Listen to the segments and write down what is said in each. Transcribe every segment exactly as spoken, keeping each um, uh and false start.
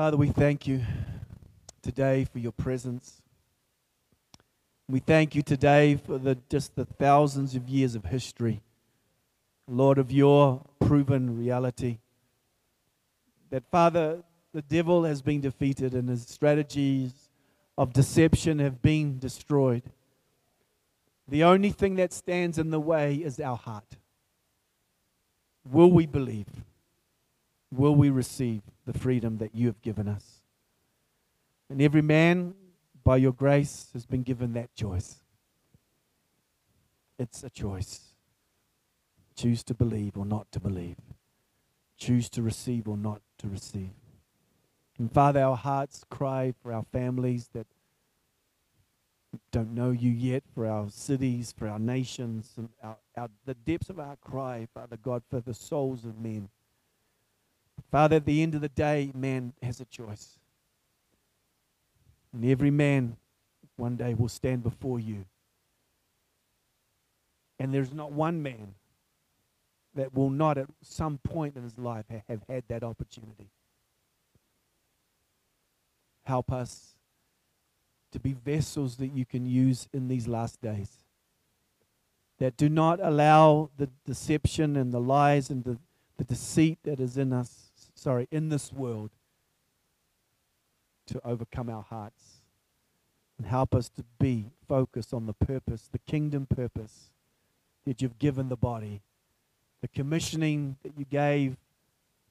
Father, we thank you today for your presence. We thank you today for the, just the thousands of years of history, Lord, of your proven reality. That, Father, the devil has been defeated and his strategies of deception have been destroyed. The only thing that stands in the way is our heart. Will we believe? Will we receive the freedom that you have given us? And every man, by your grace, has been given that choice. It's a choice. Choose to believe or not to believe. Choose to receive or not to receive. And Father, our hearts cry for our families that don't know you yet, for our cities, for our nations, and our, our, the depths of our cry, Father God, for the souls of men. Father, at the end of the day, man has a choice. And every man one day will stand before you. And there's not one man that will not at some point in his life have had that opportunity. Help us to be vessels that you can use in these last days, that do not allow the deception and the lies and the, the deceit that is in us, sorry, in this world, to overcome our hearts and help us to be focused on the purpose, the kingdom purpose that you've given the body. The commissioning that you gave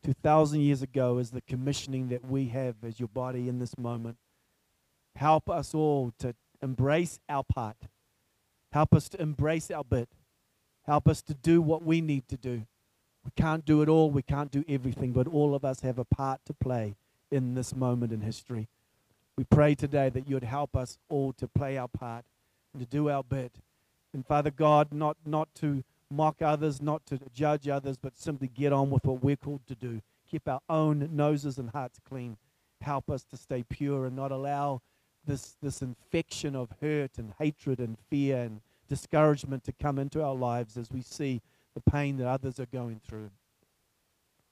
two thousand years ago is the commissioning that we have as your body in this moment. Help us all to embrace our part. Help us to embrace our bit. Help us to do what we need to do. We can't do it all. We can't do everything, but all of us have a part to play in this moment in history. We pray today that you would help us all to play our part and to do our bit. And Father God, not, not to mock others, not to judge others, but simply get on with what we're called to do. Keep our own noses and hearts clean. Help us to stay pure and not allow this, this infection of hurt and hatred and fear and discouragement to come into our lives as we see the pain that others are going through.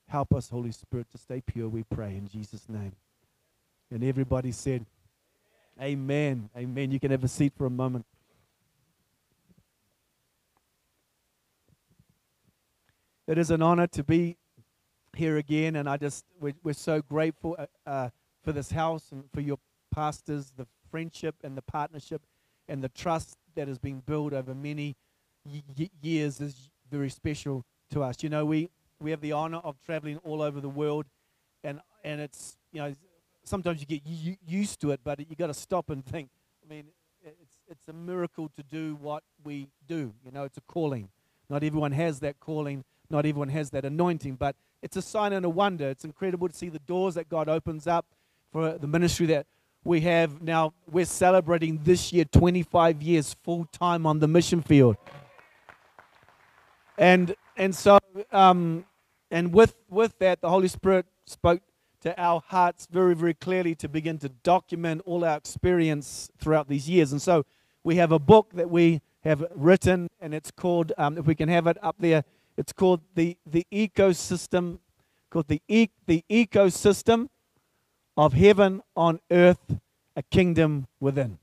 Help us, Holy Spirit, to stay pure, we pray in Jesus' name. And everybody said, Amen. Amen. You can have a seat for a moment. It is an honor to be here again, and I just we're, we're so grateful uh, uh, for this house and for your pastors, the friendship and the partnership and the trust that has been built over many y years is very special to us. You know, we we have the honor of traveling all over the world, and and it's, you know, sometimes you get used to it, but you got to stop and think. I mean, it's it's a miracle to do what we do. You know, it's a calling. Not everyone has that calling. Not everyone has that anointing, but it's a sign and a wonder. It's incredible to see the doors that God opens up for the ministry that we have now. We're celebrating this year twenty-five years full-time on the mission field. And and so, um, and with, with that, the Holy Spirit spoke to our hearts very, very clearly to begin to document all our experience throughout these years. And so we have a book that we have written, and it's called, um, if we can have it up there, it's called the the ecosystem, called the e the ecosystem of heaven on earth, a kingdom within.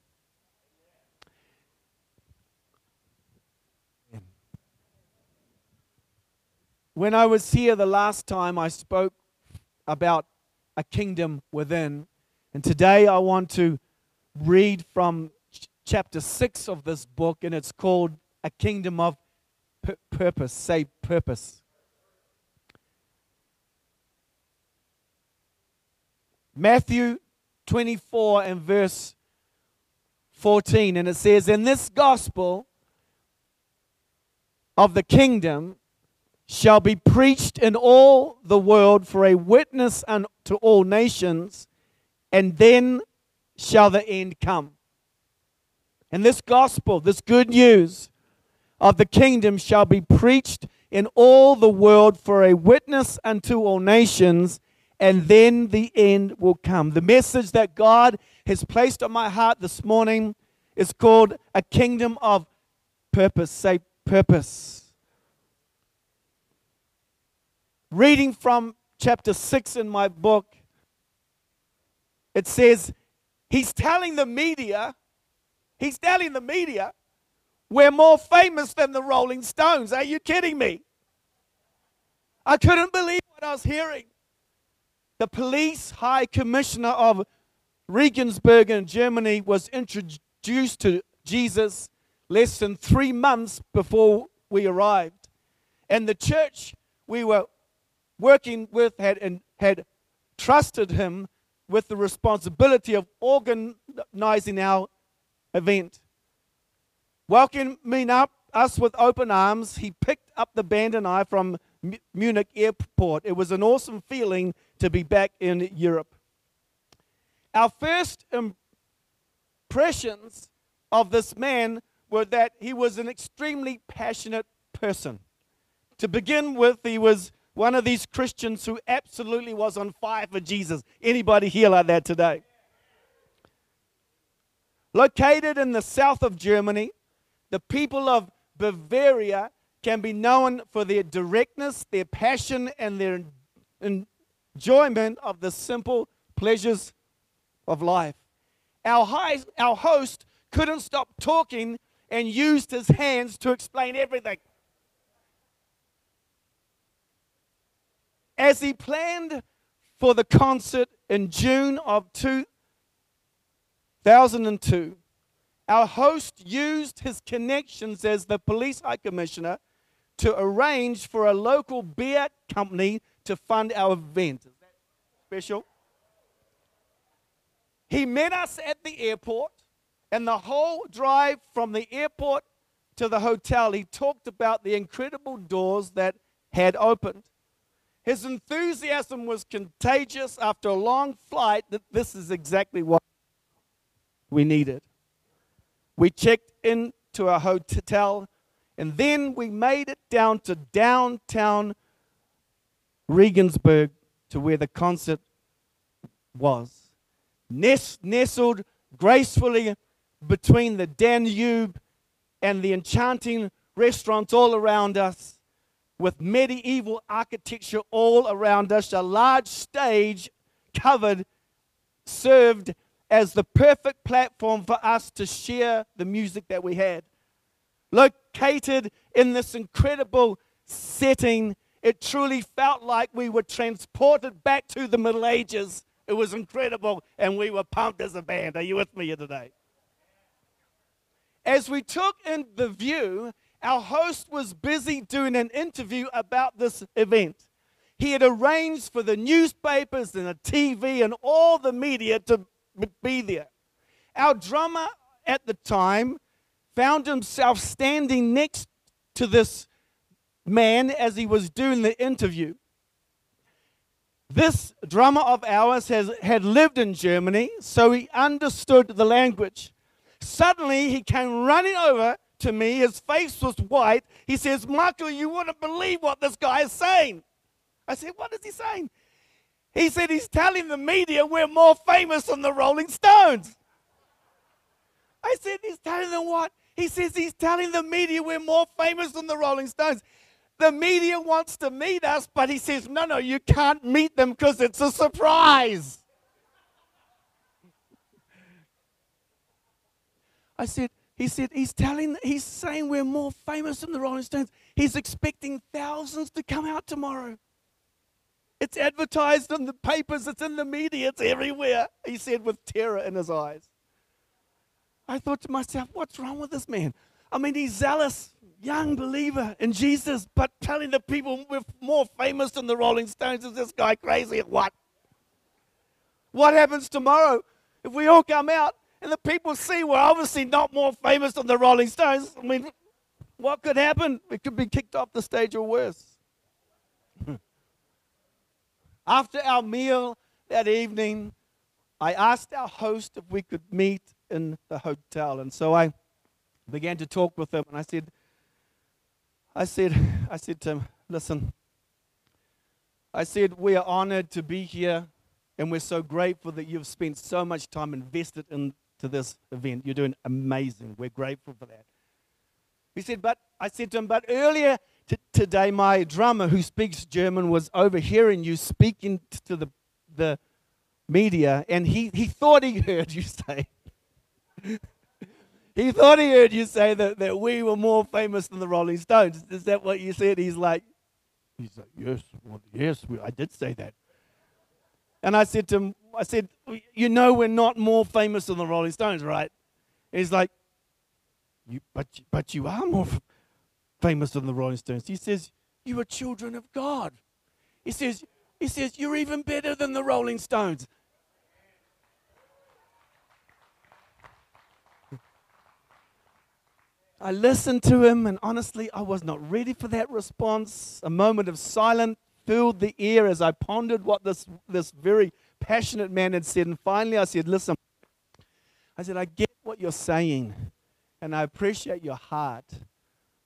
When I was here the last time, I spoke about a kingdom within, and today I want to read from ch chapter six of this book, and it's called A Kingdom of Purpose. Say purpose. Matthew twenty-four and verse fourteen, and it says, "In this gospel of the kingdom shall be preached in all the world for a witness unto all nations, and then shall the end come." And this gospel, this good news of the kingdom shall be preached in all the world for a witness unto all nations, and then the end will come. The message that God has placed on my heart this morning is called A Kingdom of Purpose. Say purpose. Reading from chapter six in my book, it says he's telling the media, he's telling the media, we're more famous than the Rolling Stones. Are you kidding me? I couldn't believe what I was hearing. The police high commissioner of Regensburg in Germany was introduced to Jesus less than three months before we arrived. And the church we were working with had, had trusted him with the responsibility of organizing our event. Welcoming up us with open arms, he picked up the band and I from Munich airport. It was an awesome feeling to be back in Europe. Our first impressions of this man were that he was an extremely passionate person. To begin with, he was one of these Christians who absolutely was on fire for Jesus. Anybody here like that today? Located in the south of Germany, the people of Bavaria can be known for their directness, their passion, and their enjoyment of the simple pleasures of life. Our, high, our host couldn't stop talking and used his hands to explain everything. As he planned for the concert in June of two thousand two, our host used his connections as the police high commissioner to arrange for a local beer company to fund our event. Is that special? He met us at the airport, and the whole drive from the airport to the hotel, he talked about the incredible doors that had opened. His enthusiasm was contagious after a long flight. That this is exactly what we needed. We checked into a hotel, and then we made it down to downtown Regensburg to where the concert was. Nestled gracefully between the Danube and the enchanting restaurants all around us, with medieval architecture all around us, a large stage covered served as the perfect platform for us to share the music that we had. Located in this incredible setting, it truly felt like we were transported back to the Middle Ages. It was incredible, and we were pumped as a band. Are you with me here today? As we took in the view, our host was busy doing an interview about this event. He had arranged for the newspapers and the T V and all the media to be there. Our drummer at the time found himself standing next to this man as he was doing the interview. This drummer of ours has, had lived in Germany, so he understood the language. Suddenly, he came running over to me. His face was white. He says, "Michael, you wouldn't believe what this guy is saying." I said, "What is he saying?" He said, "He's telling the media we're more famous than the Rolling Stones." I said, "He's telling them what?" He says, "He's telling the media we're more famous than the Rolling Stones. The media wants to meet us," but he says, no, no, you can't meet them because it's a surprise. I said, he said, he's telling, he's saying we're more famous than the Rolling Stones. He's expecting thousands to come out tomorrow. It's advertised in the papers, it's in the media, it's everywhere, he said with terror in his eyes. I thought to myself, what's wrong with this man? I mean, he's zealous, young believer in Jesus, but telling the people we're more famous than the Rolling Stones. Is this guy crazy or what? What happens tomorrow if we all come out and the people see we're obviously not more famous than the Rolling Stones? I mean, what could happen? We could be kicked off the stage or worse. After our meal that evening, I asked our host if we could meet in the hotel, and so I began to talk with him, and I said, I said, I said to him, listen, I said, we are honored to be here, and we're so grateful that you've spent so much time invested into this event. You're doing amazing. We're grateful for that. He said, but, I said to him, but earlier t today, my drummer who speaks German was overhearing you speaking to the, the media, and he, he thought he heard you say, he thought he heard you say that, that we were more famous than the Rolling Stones. Is that what you said? He's like, he's like, yes, well, yes, we, I did say that. And I said to him, I said, you know we're not more famous than the Rolling Stones, right? And he's like, you, but, but you are more f famous than the Rolling Stones. He says, you are children of God. He says, he says, you're even better than the Rolling Stones. I listened to him, and honestly, I was not ready for that response. A moment of silence filled the air as I pondered what this, this very passionate man had said. And finally, I said, listen, I said, I get what you're saying, and I appreciate your heart,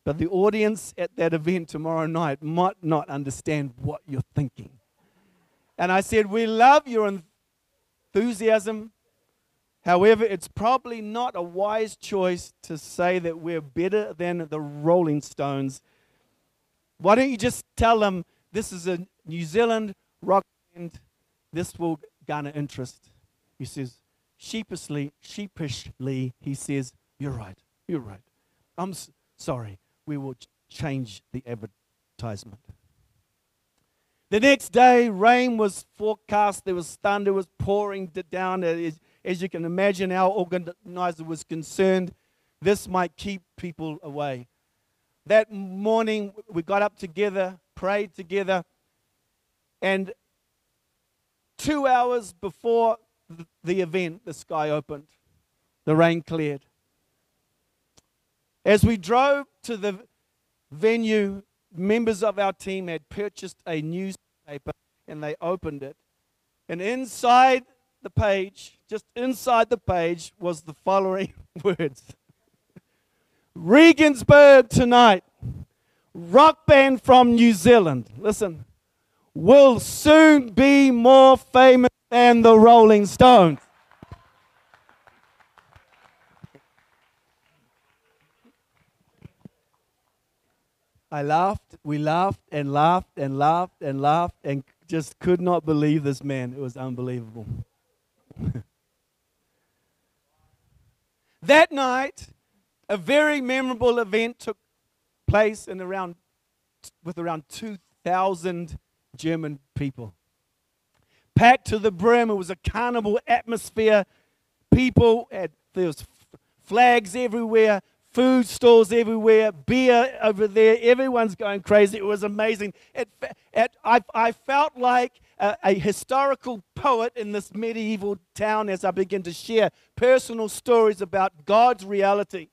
but the audience at that event tomorrow night might not understand what you're thinking. And I said, we love your enthusiasm. However, it's probably not a wise choice to say that we're better than the Rolling Stones. Why don't you just tell them this is a New Zealand rock band, this will garner interest. He says, sheepishly, sheepishly, he says, you're right, you're right. I'm s sorry, we will ch change the advertisement. The next day, rain was forecast, there was thunder, was pouring down. As, as you can imagine, our organizer was concerned this might keep people away. That morning, we got up together, prayed together, and two hours before the event, the sky opened. The rain cleared. As we drove to the venue, members of our team had purchased a newspaper, and they opened it. And inside the page, just inside the page, was the following words. Regensburg tonight, rock band from New Zealand, listen, will soon be more famous than the Rolling Stones. I laughed, we laughed and laughed and laughed and laughed and just could not believe this man. It was unbelievable. That night, a very memorable event took place in around, with around two thousand German people. Packed to the brim, it was a carnival atmosphere. People, had, there was flags everywhere, food stalls everywhere, beer over there. Everyone's going crazy. It was amazing. It, it, I, I felt like a, a historical poet in this medieval town as I began to share personal stories about God's reality.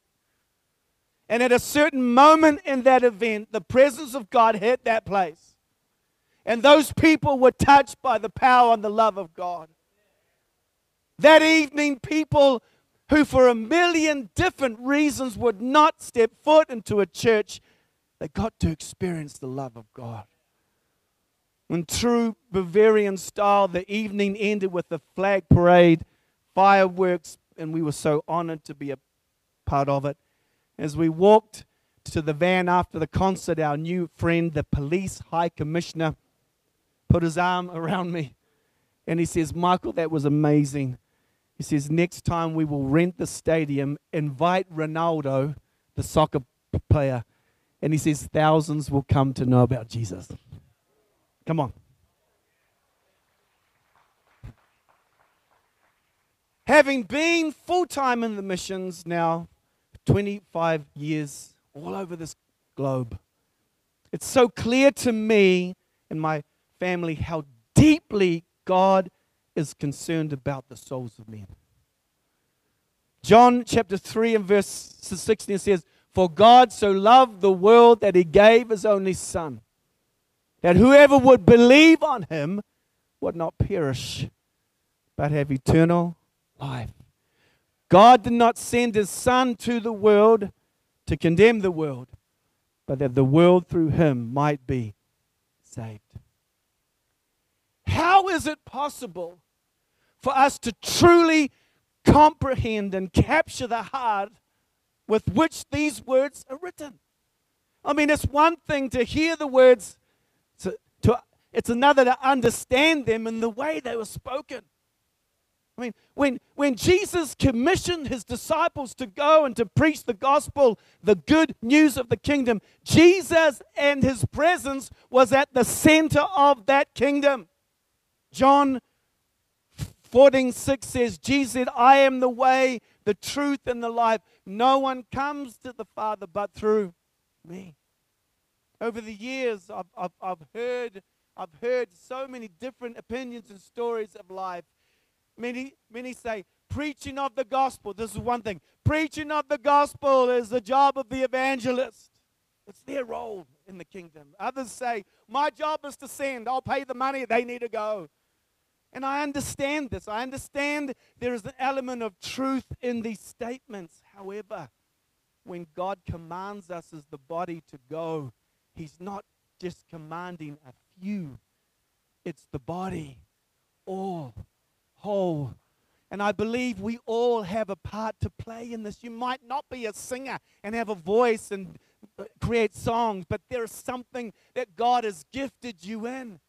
And at a certain moment in that event, the presence of God hit that place. And those people were touched by the power and the love of God. That evening, people who for a million different reasons would not step foot into a church, they got to experience the love of God. In true Bavarian style, the evening ended with a flag parade, fireworks, and we were so honored to be a part of it. As we walked to the van after the concert, our new friend, the police high commissioner, put his arm around me. And he says, Michael, that was amazing. He says, next time we will rent the stadium, invite Ronaldo, the soccer player. And he says, thousands will come to know about Jesus. Come on. Having been full-time in the missions now, twenty-five years all over this globe. It's so clear to me and my family how deeply God is concerned about the souls of men. John chapter three and verse sixteen says, for God so loved the world that he gave his only son, that whoever would believe on him would not perish, but have eternal life. God did not send his son to the world to condemn the world, but that the world through him might be saved. How is it possible for us to truly comprehend and capture the heart with which these words are written? I mean, it's one thing to hear the words, to, to, it's another to understand them in the way they were spoken. mean, when, when Jesus commissioned his disciples to go and to preach the gospel, the good news of the kingdom, Jesus and his presence was at the center of that kingdom. John fourteen six says, Jesus said, I am the way, the truth, and the life. No one comes to the Father but through me. Over the years, I've, I've, I've, heard, I've heard so many different opinions and stories of life. Many, many say, preaching of the gospel, this is one thing. Preaching of the gospel is the job of the evangelist. It's their role in the kingdom. Others say, my job is to send. I'll pay the money. They need to go. And I understand this. I understand there is an element of truth in these statements. However, when God commands us as the body to go, he's not just commanding a few. It's the body, all, whole. And I believe we all have a part to play in this. You might not be a singer and have a voice and create songs, but there is something that God has gifted you in.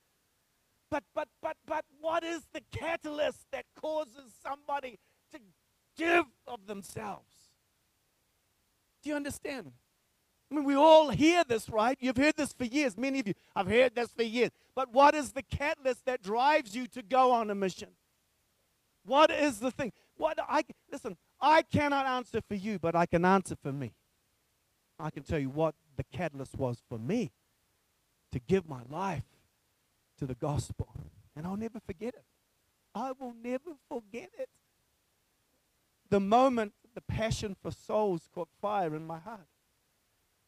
But, but, but, but what is the catalyst that causes somebody to give of themselves? Do you understand? I mean, we all hear this, right? You've heard this for years. Many of you, I've heard this for years. But what is the catalyst that drives you to go on a mission? What is the thing? What I listen, I cannot answer for you, but I can answer for me. I can tell you what the catalyst was for me to give my life to the gospel, and I'll never forget it. I will never forget it. The moment the passion for souls caught fire in my heart.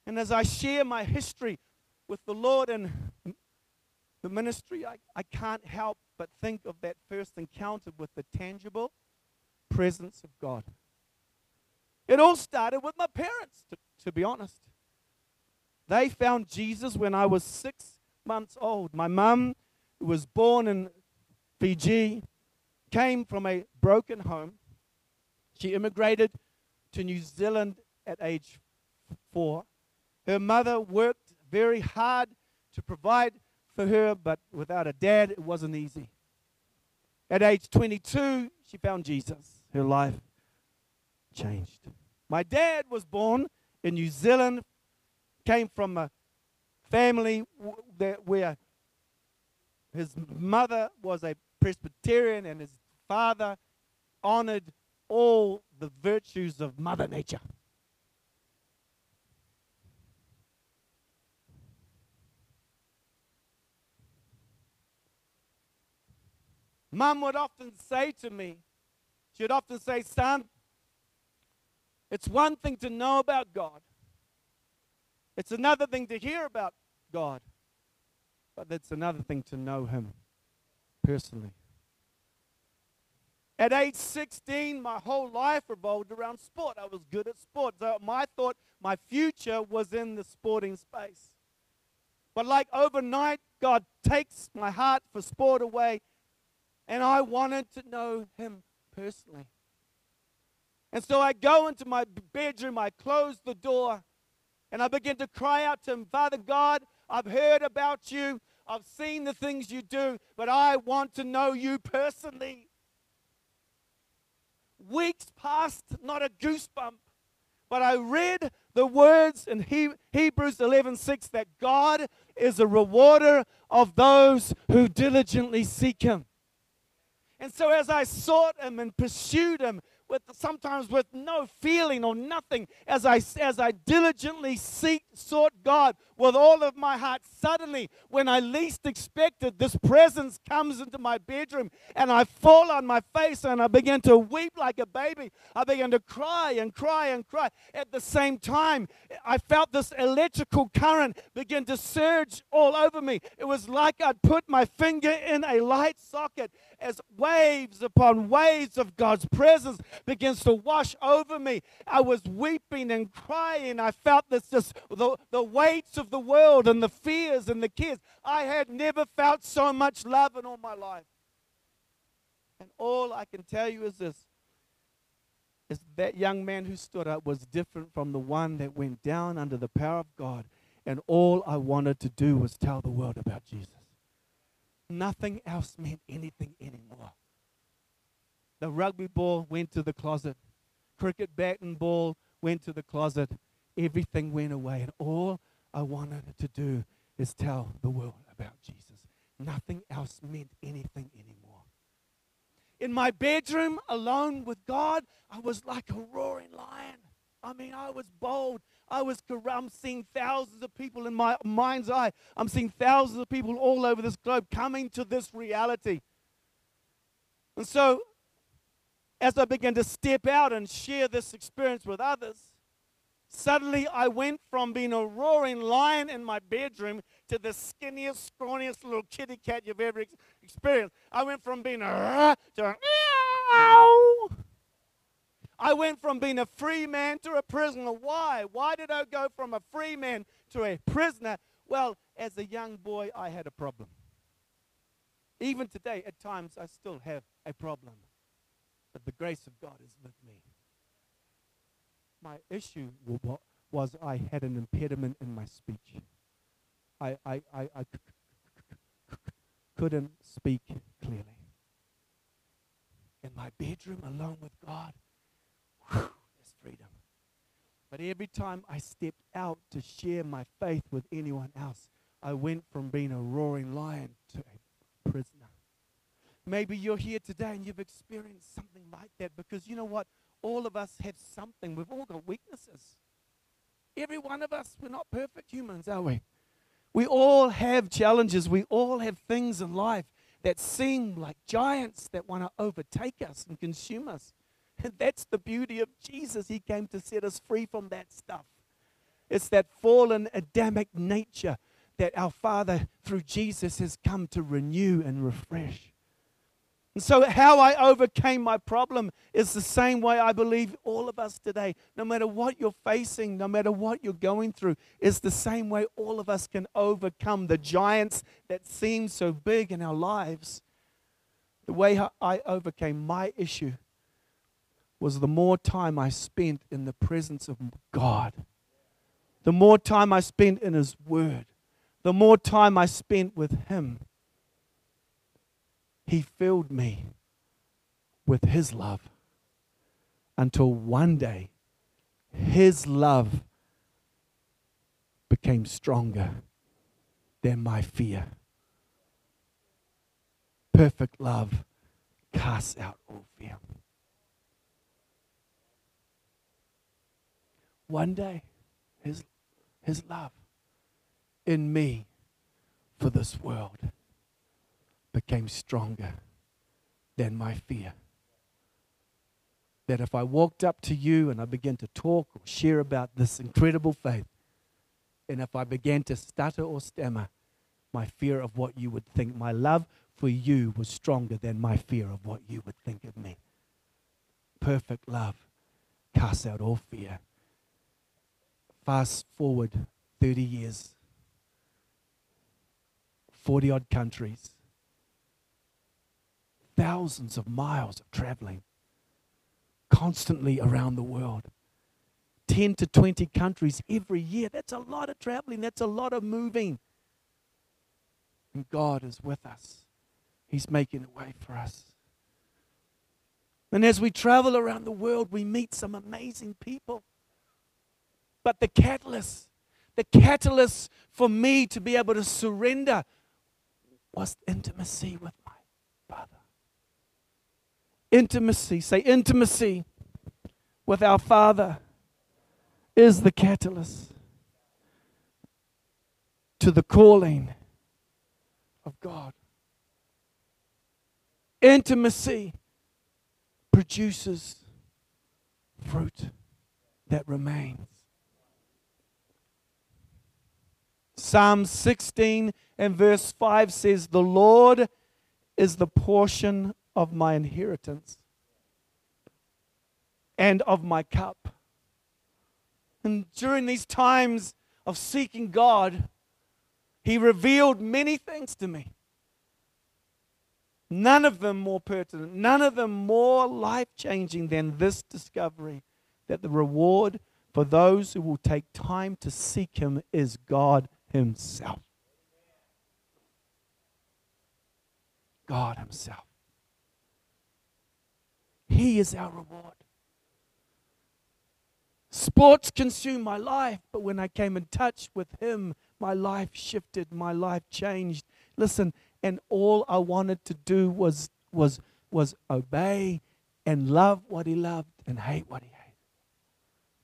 And as I share my history with the Lord and the ministry, I, I can't help but think of that first encounter with the tangible presence of God. It all started with my parents, to, to be honest. They found Jesus when I was six months old. My mum, who was born in Fiji, came from a broken home. She immigrated to New Zealand at age four. Her mother worked very hard to provide for her, but without a dad, it wasn't easy. At age twenty-two, she found Jesus. Her life changed. My dad was born in New Zealand, came from a family where his mother was a Presbyterian and his father honored all the virtues of Mother Nature. Mum would often say to me, she would often say, son, it's one thing to know about God. It's another thing to hear about God, but it's another thing to know him personally. At age sixteen, my whole life revolved around sport. I was good at sport. So my thought, my future was in the sporting space. But like overnight, God takes my heart for sport away, and I wanted to know him personally. And so I go into my bedroom, I close the door, and I began to cry out to him, Father God, I've heard about you. I've seen the things you do, but I want to know you personally. Weeks passed, not a goosebump, but I read the words in he Hebrews eleven six that God is a rewarder of those who diligently seek him. And so as I sought him and pursued him, with sometimes with no feeling or nothing, as I, as I diligently seek, sought God with all of my heart, suddenly, when I least expected, this presence comes into my bedroom, and I fall on my face, and I begin to weep like a baby. I begin to cry and cry and cry. At the same time, I felt this electrical current begin to surge all over me. It was like I'd put my finger in a light socket as waves upon waves of God's presence begins to wash over me. I was weeping and crying. I felt this, this the, the weights of the world and the fears and the cares. I had never felt so much love in all my life. And all I can tell you is this, is that young man who stood up was different from the one that went down under the power of God, and all I wanted to do was tell the world about Jesus. Nothing else meant anything anymore. The rugby ball went to the closet. Cricket bat and ball went to the closet. Everything went away. And all I wanted to do is tell the world about Jesus. Nothing else meant anything anymore. In my bedroom, alone with God, I was like a roaring lion. I mean, I was bold. I was corrupt. I'm seeing thousands of people in my mind's eye. I'm seeing thousands of people all over this globe coming to this reality. And so, as I began to step out and share this experience with others, suddenly I went from being a roaring lion in my bedroom to the skinniest, scrawniest little kitty cat you've ever ex experienced. I went from being a to a meow. I went from being a free man to a prisoner. Why? Why did I go from a free man to a prisoner? Well, as a young boy, I had a problem. Even today, at times, I still have a problem. But the grace of God is with me. My issue was I had an impediment in my speech. I, I, I, I couldn't speak clearly. In my bedroom, alone with God, whew, there's freedom. But every time I stepped out to share my faith with anyone else, I went from being a roaring lion to a prisoner. Maybe you're here today and you've experienced something like that, because you know what? All of us have something. We've all got weaknesses. Every one of us, we're not perfect humans, are we? We all have challenges. We all have things in life that seem like giants that want to overtake us and consume us. And that's the beauty of Jesus. He came to set us free from that stuff. It's that fallen Adamic nature that our Father, through Jesus, has come to renew and refresh. And so how I overcame my problem is the same way I believe all of us today. No matter what you're facing, no matter what you're going through, it's the same way all of us can overcome the giants that seem so big in our lives. The way I overcame my issue was the more time I spent in the presence of God, the more time I spent in His Word, the more time I spent with Him. He filled me with His love until one day His love became stronger than my fear. Perfect love casts out all fear. One day, His, his love in me for this world became stronger than my fear. That if I walked up to you and I began to talk or share about this incredible faith, and if I began to stutter or stammer, my fear of what you would think, my love for you was stronger than my fear of what you would think of me. Perfect love casts out all fear. Fast forward thirty years, forty odd countries, thousands of miles of traveling, constantly around the world, ten to twenty countries every year. That's a lot of traveling. That's a lot of moving. And God is with us. He's making a way for us. And as we travel around the world, we meet some amazing people. But the catalyst, the catalyst for me to be able to surrender was intimacy with my Father. Intimacy, say intimacy with our Father is the catalyst to the calling of God. Intimacy produces fruit that remains. Psalm sixteen and verse five says, "The Lord is the portion of my inheritance and of my cup." And during these times of seeking God, He revealed many things to me. None of them more pertinent, none of them more life-changing than this discovery that the reward for those who will take time to seek Him is God Himself. God Himself. He is our reward. Sports consumed my life, but when I came in touch with Him, my life shifted, my life changed. Listen, and all I wanted to do was, was, was obey and love what He loved and hate what He hated.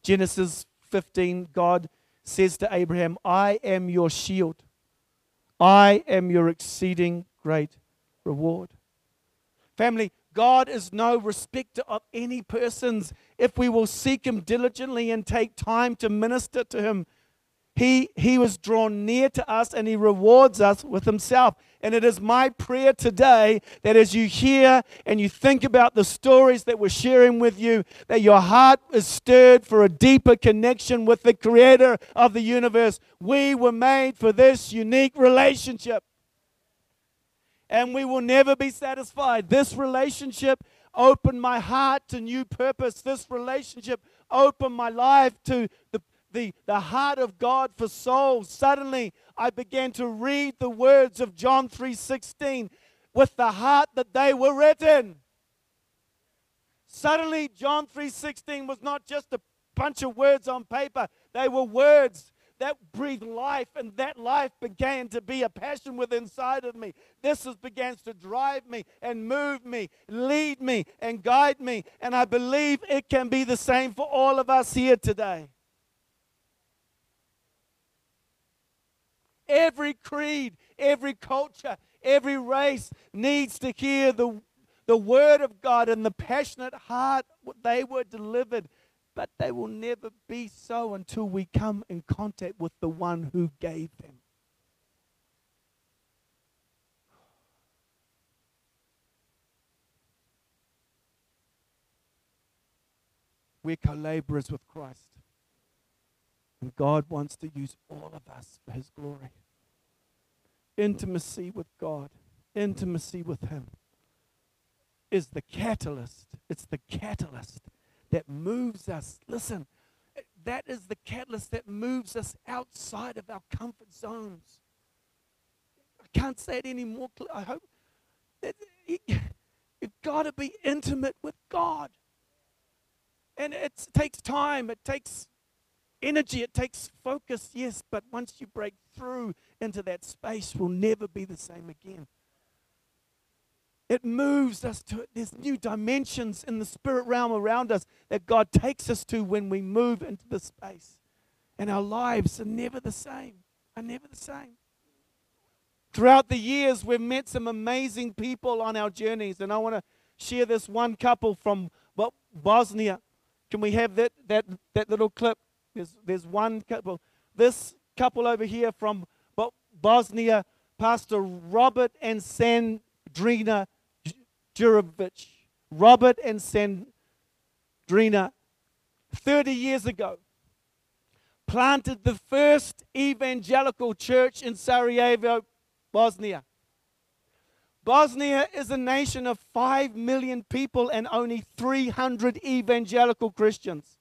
Genesis fifteen, God says to Abraham, I am your shield. I am your exceeding great reward. Family, God is no respecter of any persons. If we will seek Him diligently and take time to minister to Him, He, he was drawn near to us and He rewards us with Himself. And it is my prayer today that as you hear and you think about the stories that we're sharing with you, that your heart is stirred for a deeper connection with the Creator of the universe. We were made for this unique relationship. And we will never be satisfied. This relationship opened my heart to new purpose. This relationship opened my life to the The, the heart of God for souls. Suddenly, I began to read the words of John three sixteen with the heart that they were written. Suddenly, John three sixteen was not just a bunch of words on paper. They were words that breathed life, and that life began to be a passion within inside of me. This is, begins to drive me and move me, lead me and guide me, and I believe it can be the same for all of us here today. Every creed, every culture, every race needs to hear the, the word of God and the passionate heart they were delivered. But they will never be so until we come in contact with the one who gave them. We're co-laborers with Christ. And God wants to use all of us for His glory. Intimacy with God, intimacy with Him is the catalyst. It's the catalyst that moves us. Listen, that is the catalyst that moves us outside of our comfort zones. I can't say it any more clearly. I hope that you've got to be intimate with God. And it takes time. It takes energy. It takes focus, yes, but once you break through into that space, we'll never be the same again. It moves us to it. There's new dimensions in the spirit realm around us that God takes us to when we move into the space. And our lives are never the same, are never the same. Throughout the years, we've met some amazing people on our journeys, and I want to share this one couple from Bosnia. Can we have that, that, that little clip? There's, there's one couple. This couple over here from Bosnia, Pastor Robert and Sandrina Jurovic. Robert and Sandrina, thirty years ago, planted the first evangelical church in Sarajevo, Bosnia. Bosnia is a nation of five million people and only three hundred evangelical Christians.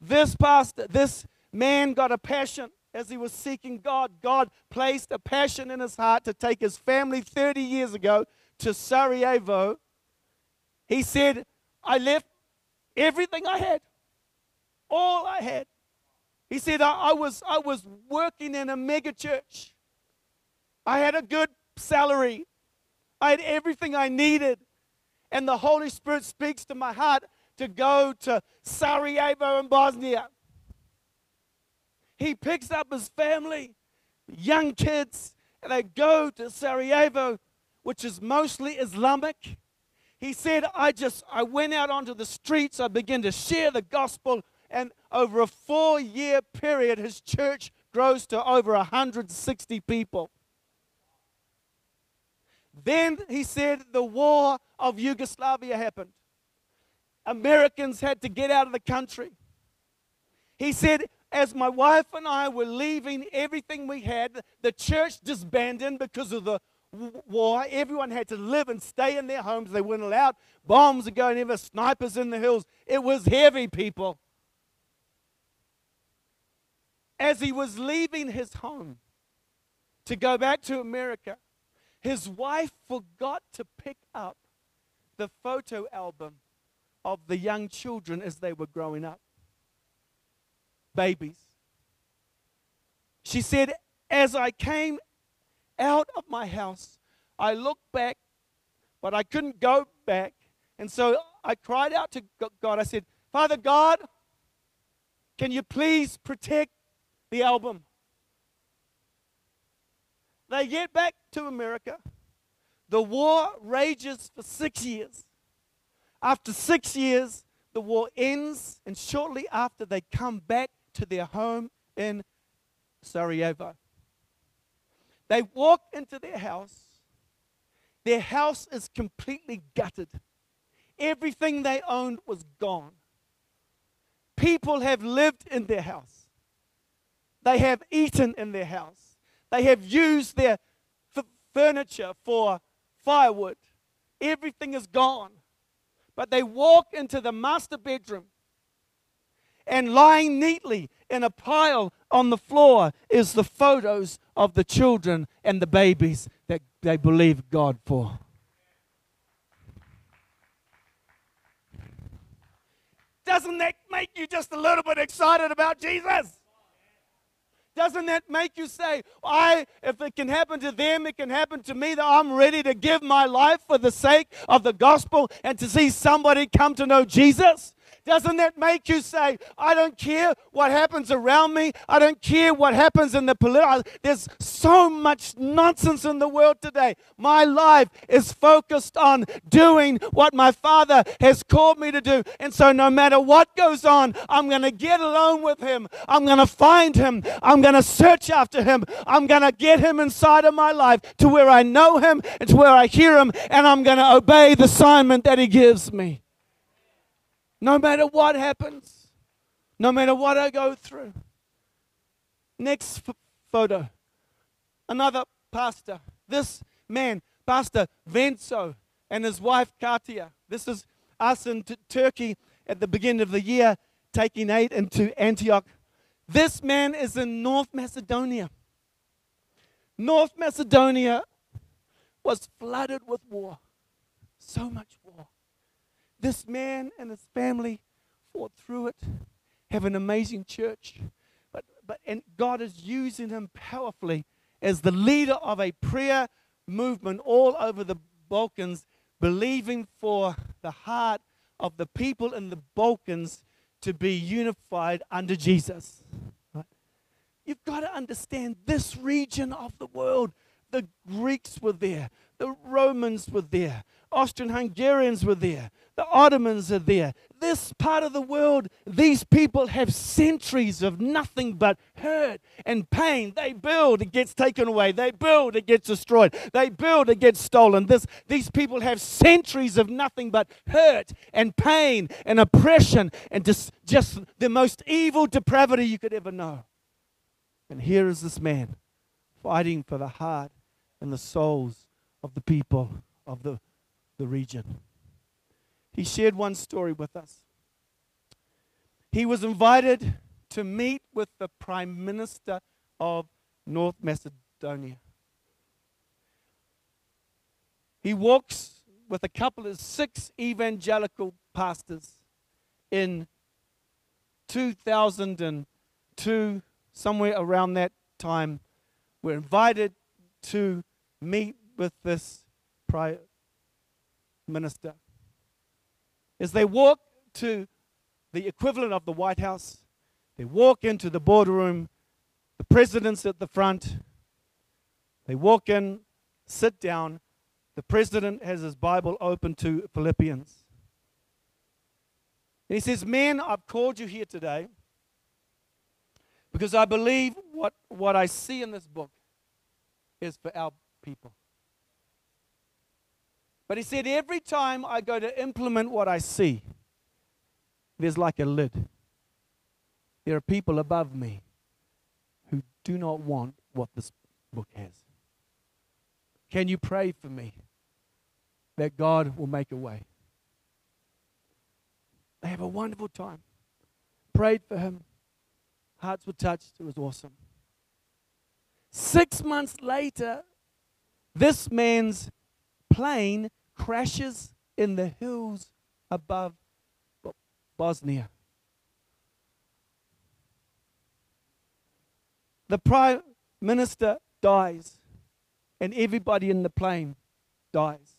This pastor, this man got a passion as he was seeking God. God placed a passion in his heart to take his family thirty years ago to Sarajevo. He said, I left everything I had, all I had. He said, I, I, was, I was working in a mega church. I had a good salary. I had everything I needed. And the Holy Spirit speaks to my heart to go to Sarajevo in Bosnia. He picks up his family, young kids, and they go to Sarajevo, which is mostly Islamic. He said, I just, I went out onto the streets, I began to share the gospel, and over a four-year period, his church grows to over one hundred sixty people. Then, he said, the war of Yugoslavia happened. Americans had to get out of the country. He said, as my wife and I were leaving everything we had, the church disbanded because of the war. Everyone had to live and stay in their homes. They weren't allowed. Bombs are going everywhere, snipers in the hills. It was heavy, people. As he was leaving his home to go back to America, his wife forgot to pick up the photo album of the young children as they were growing up. Babies. She said, as I came out of my house, I looked back, but I couldn't go back. And so I cried out to God. I said, Father God, can you please protect the album? They get back to America. The war rages for six years. After six years, the war ends, and shortly after, they come back to their home in Sarajevo. They walk into their house. Their house is completely gutted. Everything they owned was gone. People have lived in their house. They have eaten in their house. They have used their f- furniture for firewood. Everything is gone. But they walk into the master bedroom, and lying neatly in a pile on the floor is the photos of the children and the babies that they believe God for. Doesn't that make you just a little bit excited about Jesus? Doesn't that make you say, I, if it can happen to them, it can happen to me, that I'm ready to give my life for the sake of the gospel and to see somebody come to know Jesus? Doesn't that make you say, I don't care what happens around me. I don't care what happens in the political. There's so much nonsense in the world today. My life is focused on doing what my Father has called me to do. And so no matter what goes on, I'm going to get alone with Him. I'm going to find Him. I'm going to search after Him. I'm going to get Him inside of my life to where I know Him and to where I hear Him. And I'm going to obey the assignment that He gives me. No matter what happens, no matter what I go through. Next f- photo, another pastor. This man, Pastor Venso, and his wife Katia. This is us in t- Turkey at the beginning of the year, taking aid into Antioch. This man is in North Macedonia. North Macedonia was flooded with war, so much war. This man and his family fought through it, have an amazing church, but, but and God is using him powerfully as the leader of a prayer movement all over the Balkans, believing for the heart of the people in the Balkans to be unified under Jesus. Right? You've got to understand this region of the world. The Greeks were there. The Romans were there. Austrian-Hungarians were there. The Ottomans are there. This part of the world, these people have centuries of nothing but hurt and pain. They build, it gets taken away. They build, it gets destroyed. They build, it gets stolen. This, these people have centuries of nothing but hurt and pain and oppression and just, just the most evil depravity you could ever know. And here is this man fighting for the heart and the souls of the people of the, the region. He shared one story with us. He was invited to meet with the Prime Minister of North Macedonia. He walks with a couple of six evangelical pastors in two thousand two, somewhere around that time. We're invited to meet with this Prime Minister. As they walk to the equivalent of the White House, they walk into the boardroom, the president's at the front, they walk in, sit down, the president has his Bible open to Philippians. And he says, men, I've called you here today because I believe what, what I see in this book is for our people. But he said, every time I go to implement what I see, there's like a lid. There are people above me who do not want what this book has. Can you pray for me that God will make a way? They have a wonderful time. Prayed for him. Hearts were touched. It was awesome. Six months later, this man's plane crashes in the hills above Bosnia. The prime minister dies, and everybody in the plane dies.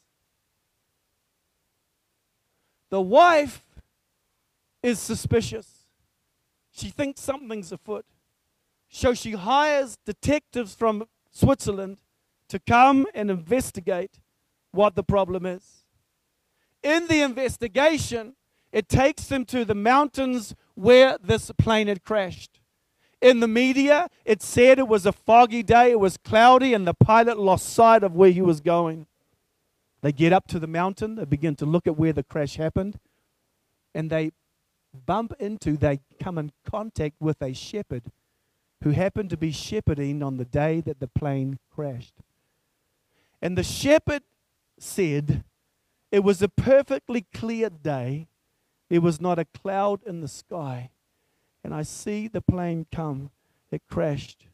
The wife is suspicious. She thinks something's afoot. So she hires detectives from Switzerland to come and investigate what the problem is. In the investigation, it takes them to the mountains where this plane had crashed. In the media, it said it was a foggy day, it was cloudy, and the pilot lost sight of where he was going. They get up to the mountain, they begin to look at where the crash happened, and they bump into, they come in contact with a shepherd who happened to be shepherding on the day that the plane crashed. And the shepherd said, it was a perfectly clear day. There was not a cloud in the sky. And I see the plane come. It crashed.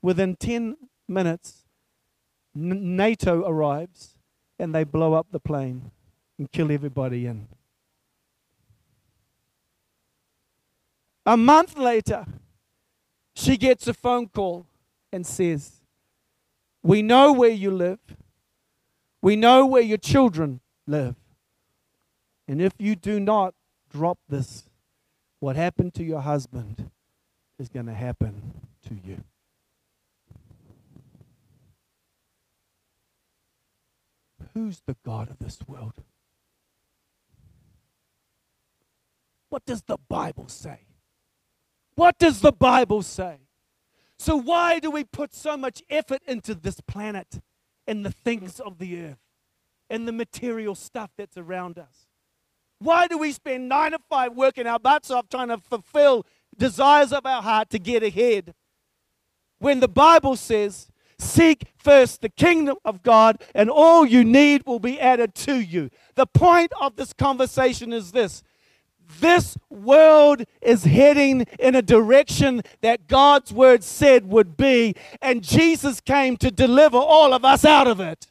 Within ten minutes, NATO arrives and they blow up the plane and kill everybody in. A month later, she gets a phone call and says, we know where you live. We know where your children live. And if you do not drop this, what happened to your husband is going to happen to you. Who's the God of this world? What does the Bible say? What does the Bible say? So why do we put so much effort into this planet and the things of the earth and the material stuff that's around us? Why do we spend nine to five working our butts off trying to fulfill desires of our heart to get ahead? When the Bible says, seek first the kingdom of God and all you need will be added to you. The point of this conversation is this. This world is heading in a direction that God's word said would be, and Jesus came to deliver all of us out of it.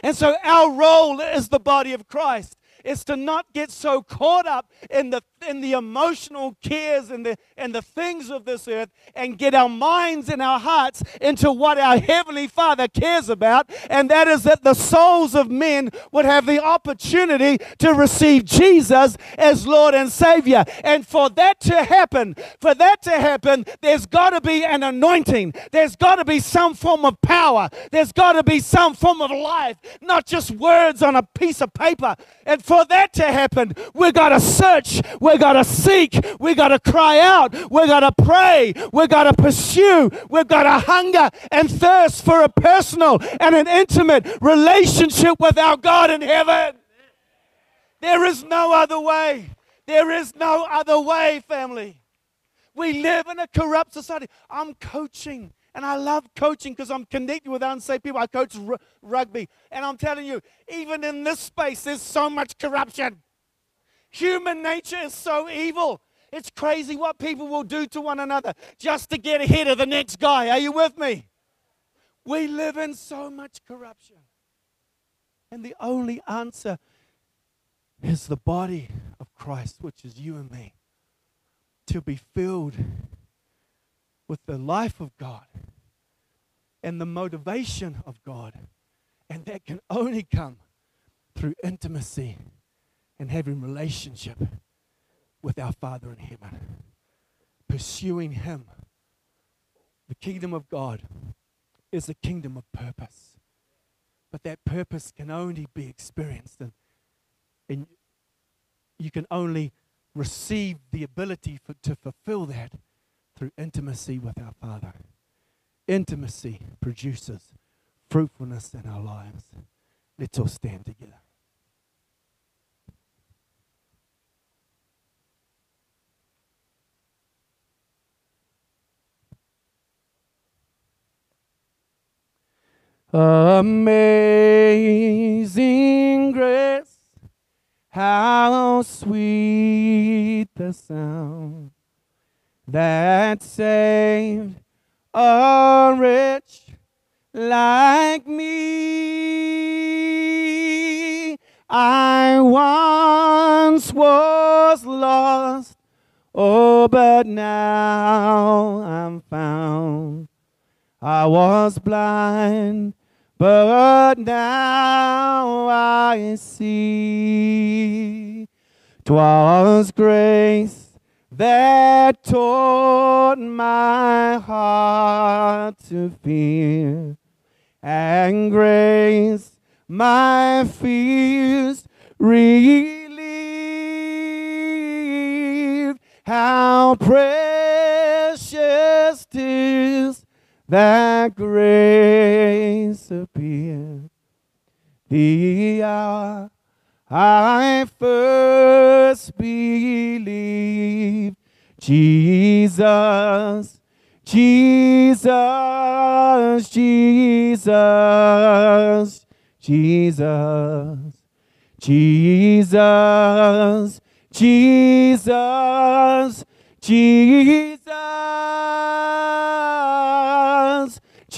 And so our role as the body of Christ is to not get so caught up in the, in the emotional cares and the, and the things of this earth, and get our minds and our hearts into what our Heavenly Father cares about, and that is that the souls of men would have the opportunity to receive Jesus as Lord and Savior. And for that to happen, for that to happen, there's got to be an anointing. There's got to be some form of power. There's got to be some form of life, not just words on a piece of paper. And for that to happen, we've got to search, we've got to seek, we've got to cry out, we've got to pray, we've got to pursue, we've got to hunger and thirst for a personal and an intimate relationship with our God in heaven. There is no other way. There is no other way, family. We live in a corrupt society. I'm coaching. And I love coaching because I'm connected with unsaved people. I coach r rugby. And I'm telling you, even in this space, there's so much corruption. Human nature is so evil. It's crazy what people will do to one another just to get ahead of the next guy. Are you with me? We live in so much corruption. And the only answer is the body of Christ, which is you and me, to be filled with the life of God and the motivation of God. And that can only come through intimacy and having relationship with our Father in heaven. Pursuing Him. The kingdom of God is a kingdom of purpose. But that purpose can only be experienced, and, and you can only receive the ability for, to fulfill that through intimacy with our Father. Intimacy produces fruitfulness in our lives. Let's all stand together. Amazing grace, how sweet the sound that saved a wretch like me. I once was lost, oh, but now I'm found. I was blind, but now I see. 'Twas grace that taught my heart to fear, and grace my fears relieved. How precious 'tis that grace appeared. The hour I first believed, Jesus, Jesus, Jesus, Jesus, Jesus, Jesus, Jesus, Jesus,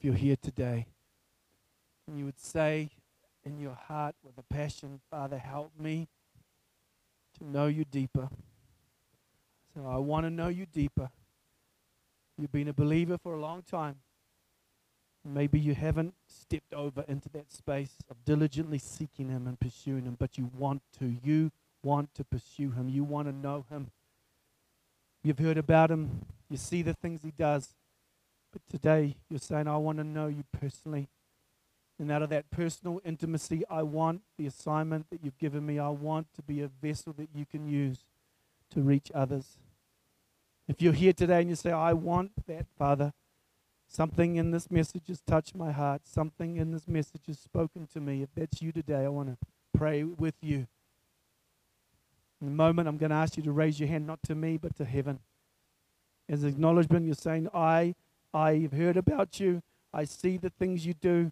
You're here today and you would say in your heart with a passion, Father, help me to know you deeper. So I want to know you deeper. You've been a believer for a long time. Maybe you haven't stepped over into that space of diligently seeking him and pursuing him, but you want to. You want to pursue him. You want to know him. You've heard about him. You see the things he does. But today, you're saying, I want to know you personally. And out of that personal intimacy, I want the assignment that you've given me. I want to be a vessel that you can use to reach others. If you're here today and you say, I want that, Father, something in this message has touched my heart. Something in this message has spoken to me. If that's you today, I want to pray with you. In a moment, I'm going to ask you to raise your hand, not to me, but to heaven. As acknowledgement, you're saying, I... I've heard about you. I see the things you do.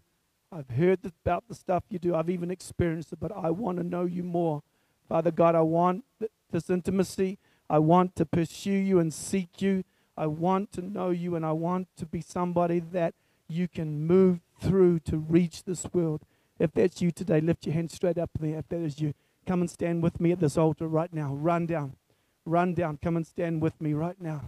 I've heard about the stuff you do. I've even experienced it, but I want to know you more. Father God, I want th this intimacy. I want to pursue you and seek you. I want to know you, and I want to be somebody that you can move through to reach this world. If that's you today, lift your hand straight up there. If that is you, come and stand with me at this altar right now. Run down. Run down. Come and stand with me right now.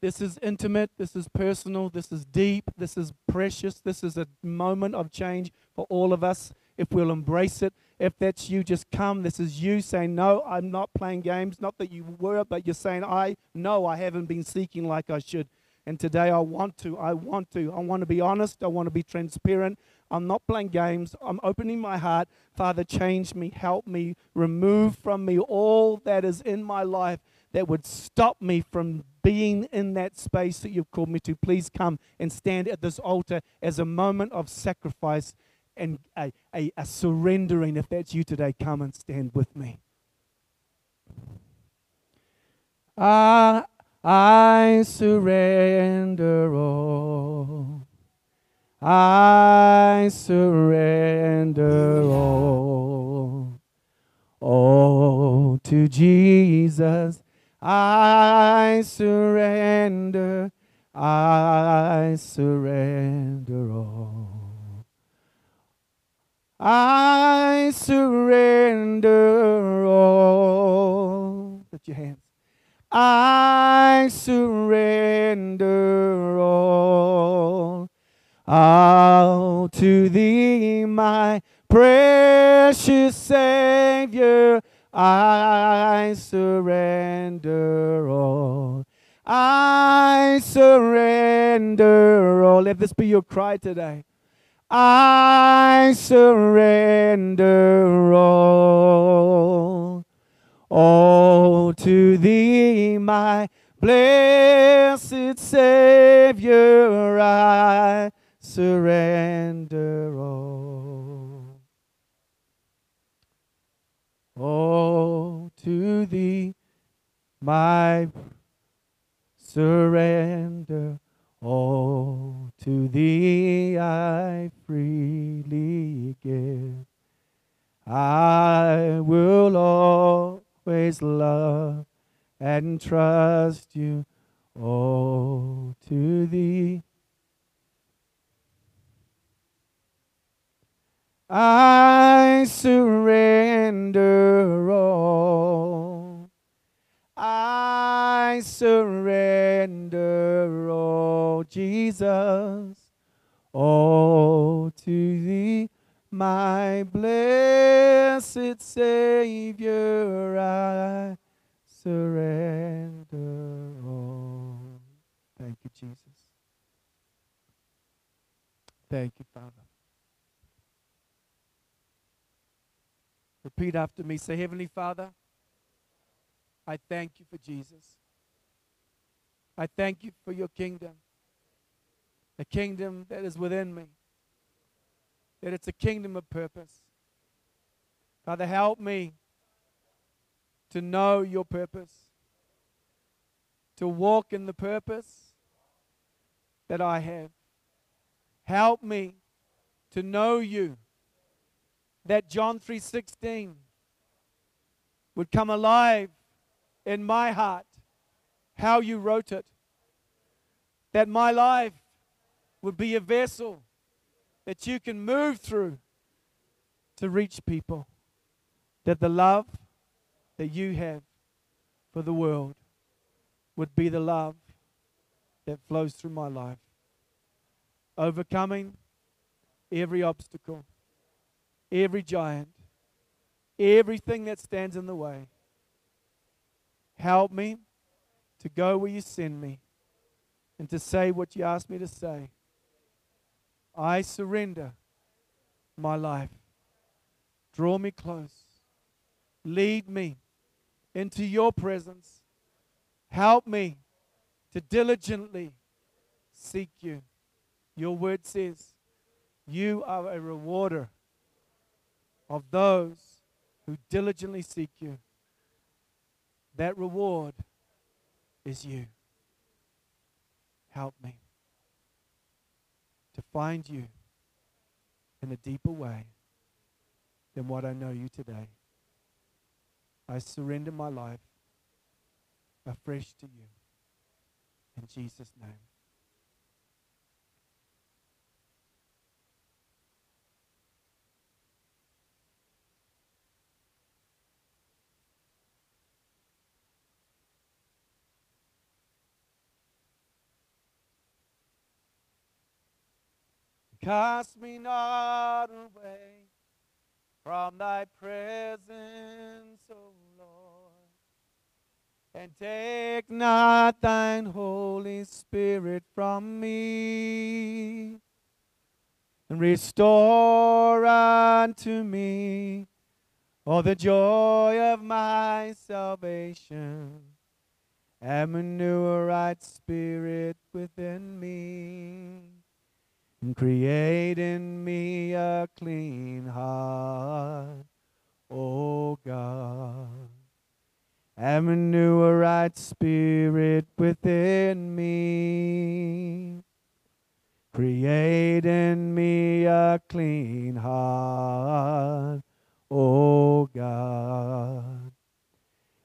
This is intimate, this is personal, this is deep, this is precious, this is a moment of change for all of us if we'll embrace it. If that's you, just come. This is you saying, no, I'm not playing games, not that you were, but you're saying, I know I haven't been seeking like I should. And today I want to, I want to, I want to be honest, I want to be transparent. I'm not playing games. I'm opening my heart. Father, change me, help me, remove from me all that is in my life that would stop me from being in that space that you've called me to. Please come and stand at this altar as a moment of sacrifice and a, a, a surrendering. If that's you today, come and stand with me. I, I surrender all. I surrender all. All to Jesus. I surrender, I surrender all. I surrender all. Lift your hands. I surrender all. All to thee, my precious Savior. I surrender all. I surrender all. Let this be your cry today. I surrender all. All to thee, my Blessed Savior, I surrender all. All to Thee, my surrender. All to Thee I freely give. I will always love and trust You. All to Thee I surrender all. I surrender all, Jesus. All to Thee, my blessed Savior, I surrender all. Thank You, Jesus. Thank You, Father. Repeat after me. Say, Heavenly Father, I thank You for Jesus. I thank You for Your kingdom, the kingdom that is within me, that it's a kingdom of purpose. Father, help me to know Your purpose, to walk in the purpose that I have. Help me to know You, that John three sixteen would come alive in my heart, how You wrote it, that my life would be a vessel that You can move through to reach people, that the love that You have for the world would be the love that flows through my life, overcoming every obstacle, every giant, everything that stands in the way. Help me to go where You send me and to say what You ask me to say. I surrender my life. Draw me close. Lead me into Your presence. Help me to diligently seek You. Your word says, You are a rewarder of those who diligently seek You. That reward is You. Help me to find You in a deeper way than what I know You today. I surrender my life afresh to You. In Jesus' name. Cast me not away from Thy presence, O Lord, and take not Thine Holy Spirit from me, and restore unto me all the joy of my salvation, and renew a right spirit within me. Create in me a clean heart, O God, and renew a right spirit within me. Create in me a clean heart, O God,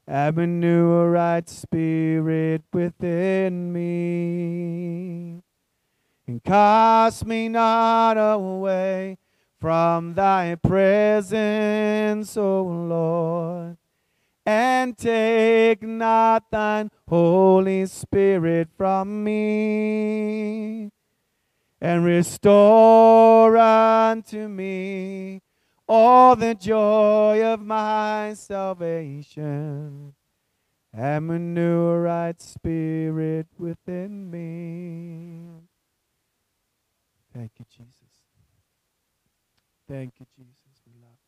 and renew a right spirit within me. And cast me not away from Thy presence, O Lord, and take not Thine Holy Spirit from me, and restore unto me all the joy of my salvation, and renew a right spirit within me. Thank You, Jesus. Thank You, Jesus. We love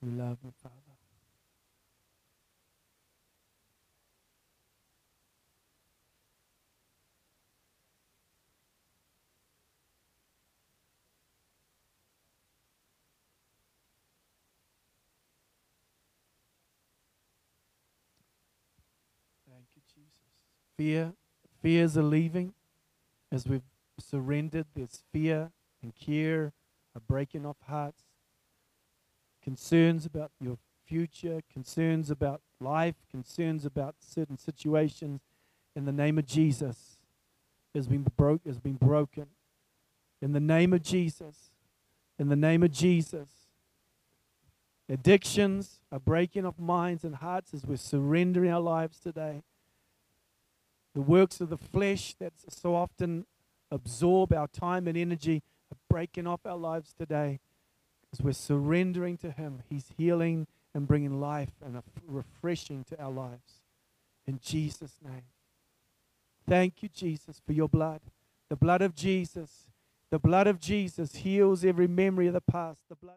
You. We love You, Father. Fear, fears are leaving as we've surrendered. There's fear and care are breaking off hearts. Concerns about your future, concerns about life, concerns about certain situations, in the name of Jesus, has been broke, has been broken. In the name of Jesus, in the name of Jesus, addictions are breaking off minds and hearts as we're surrendering our lives today. The works of the flesh that so often absorb our time and energy are breaking off our lives today. As we're surrendering to Him, He's healing and bringing life and a refreshing to our lives. In Jesus' name. Thank you, Jesus, for your blood. The blood of Jesus. The blood of Jesus heals every memory of the past. The blood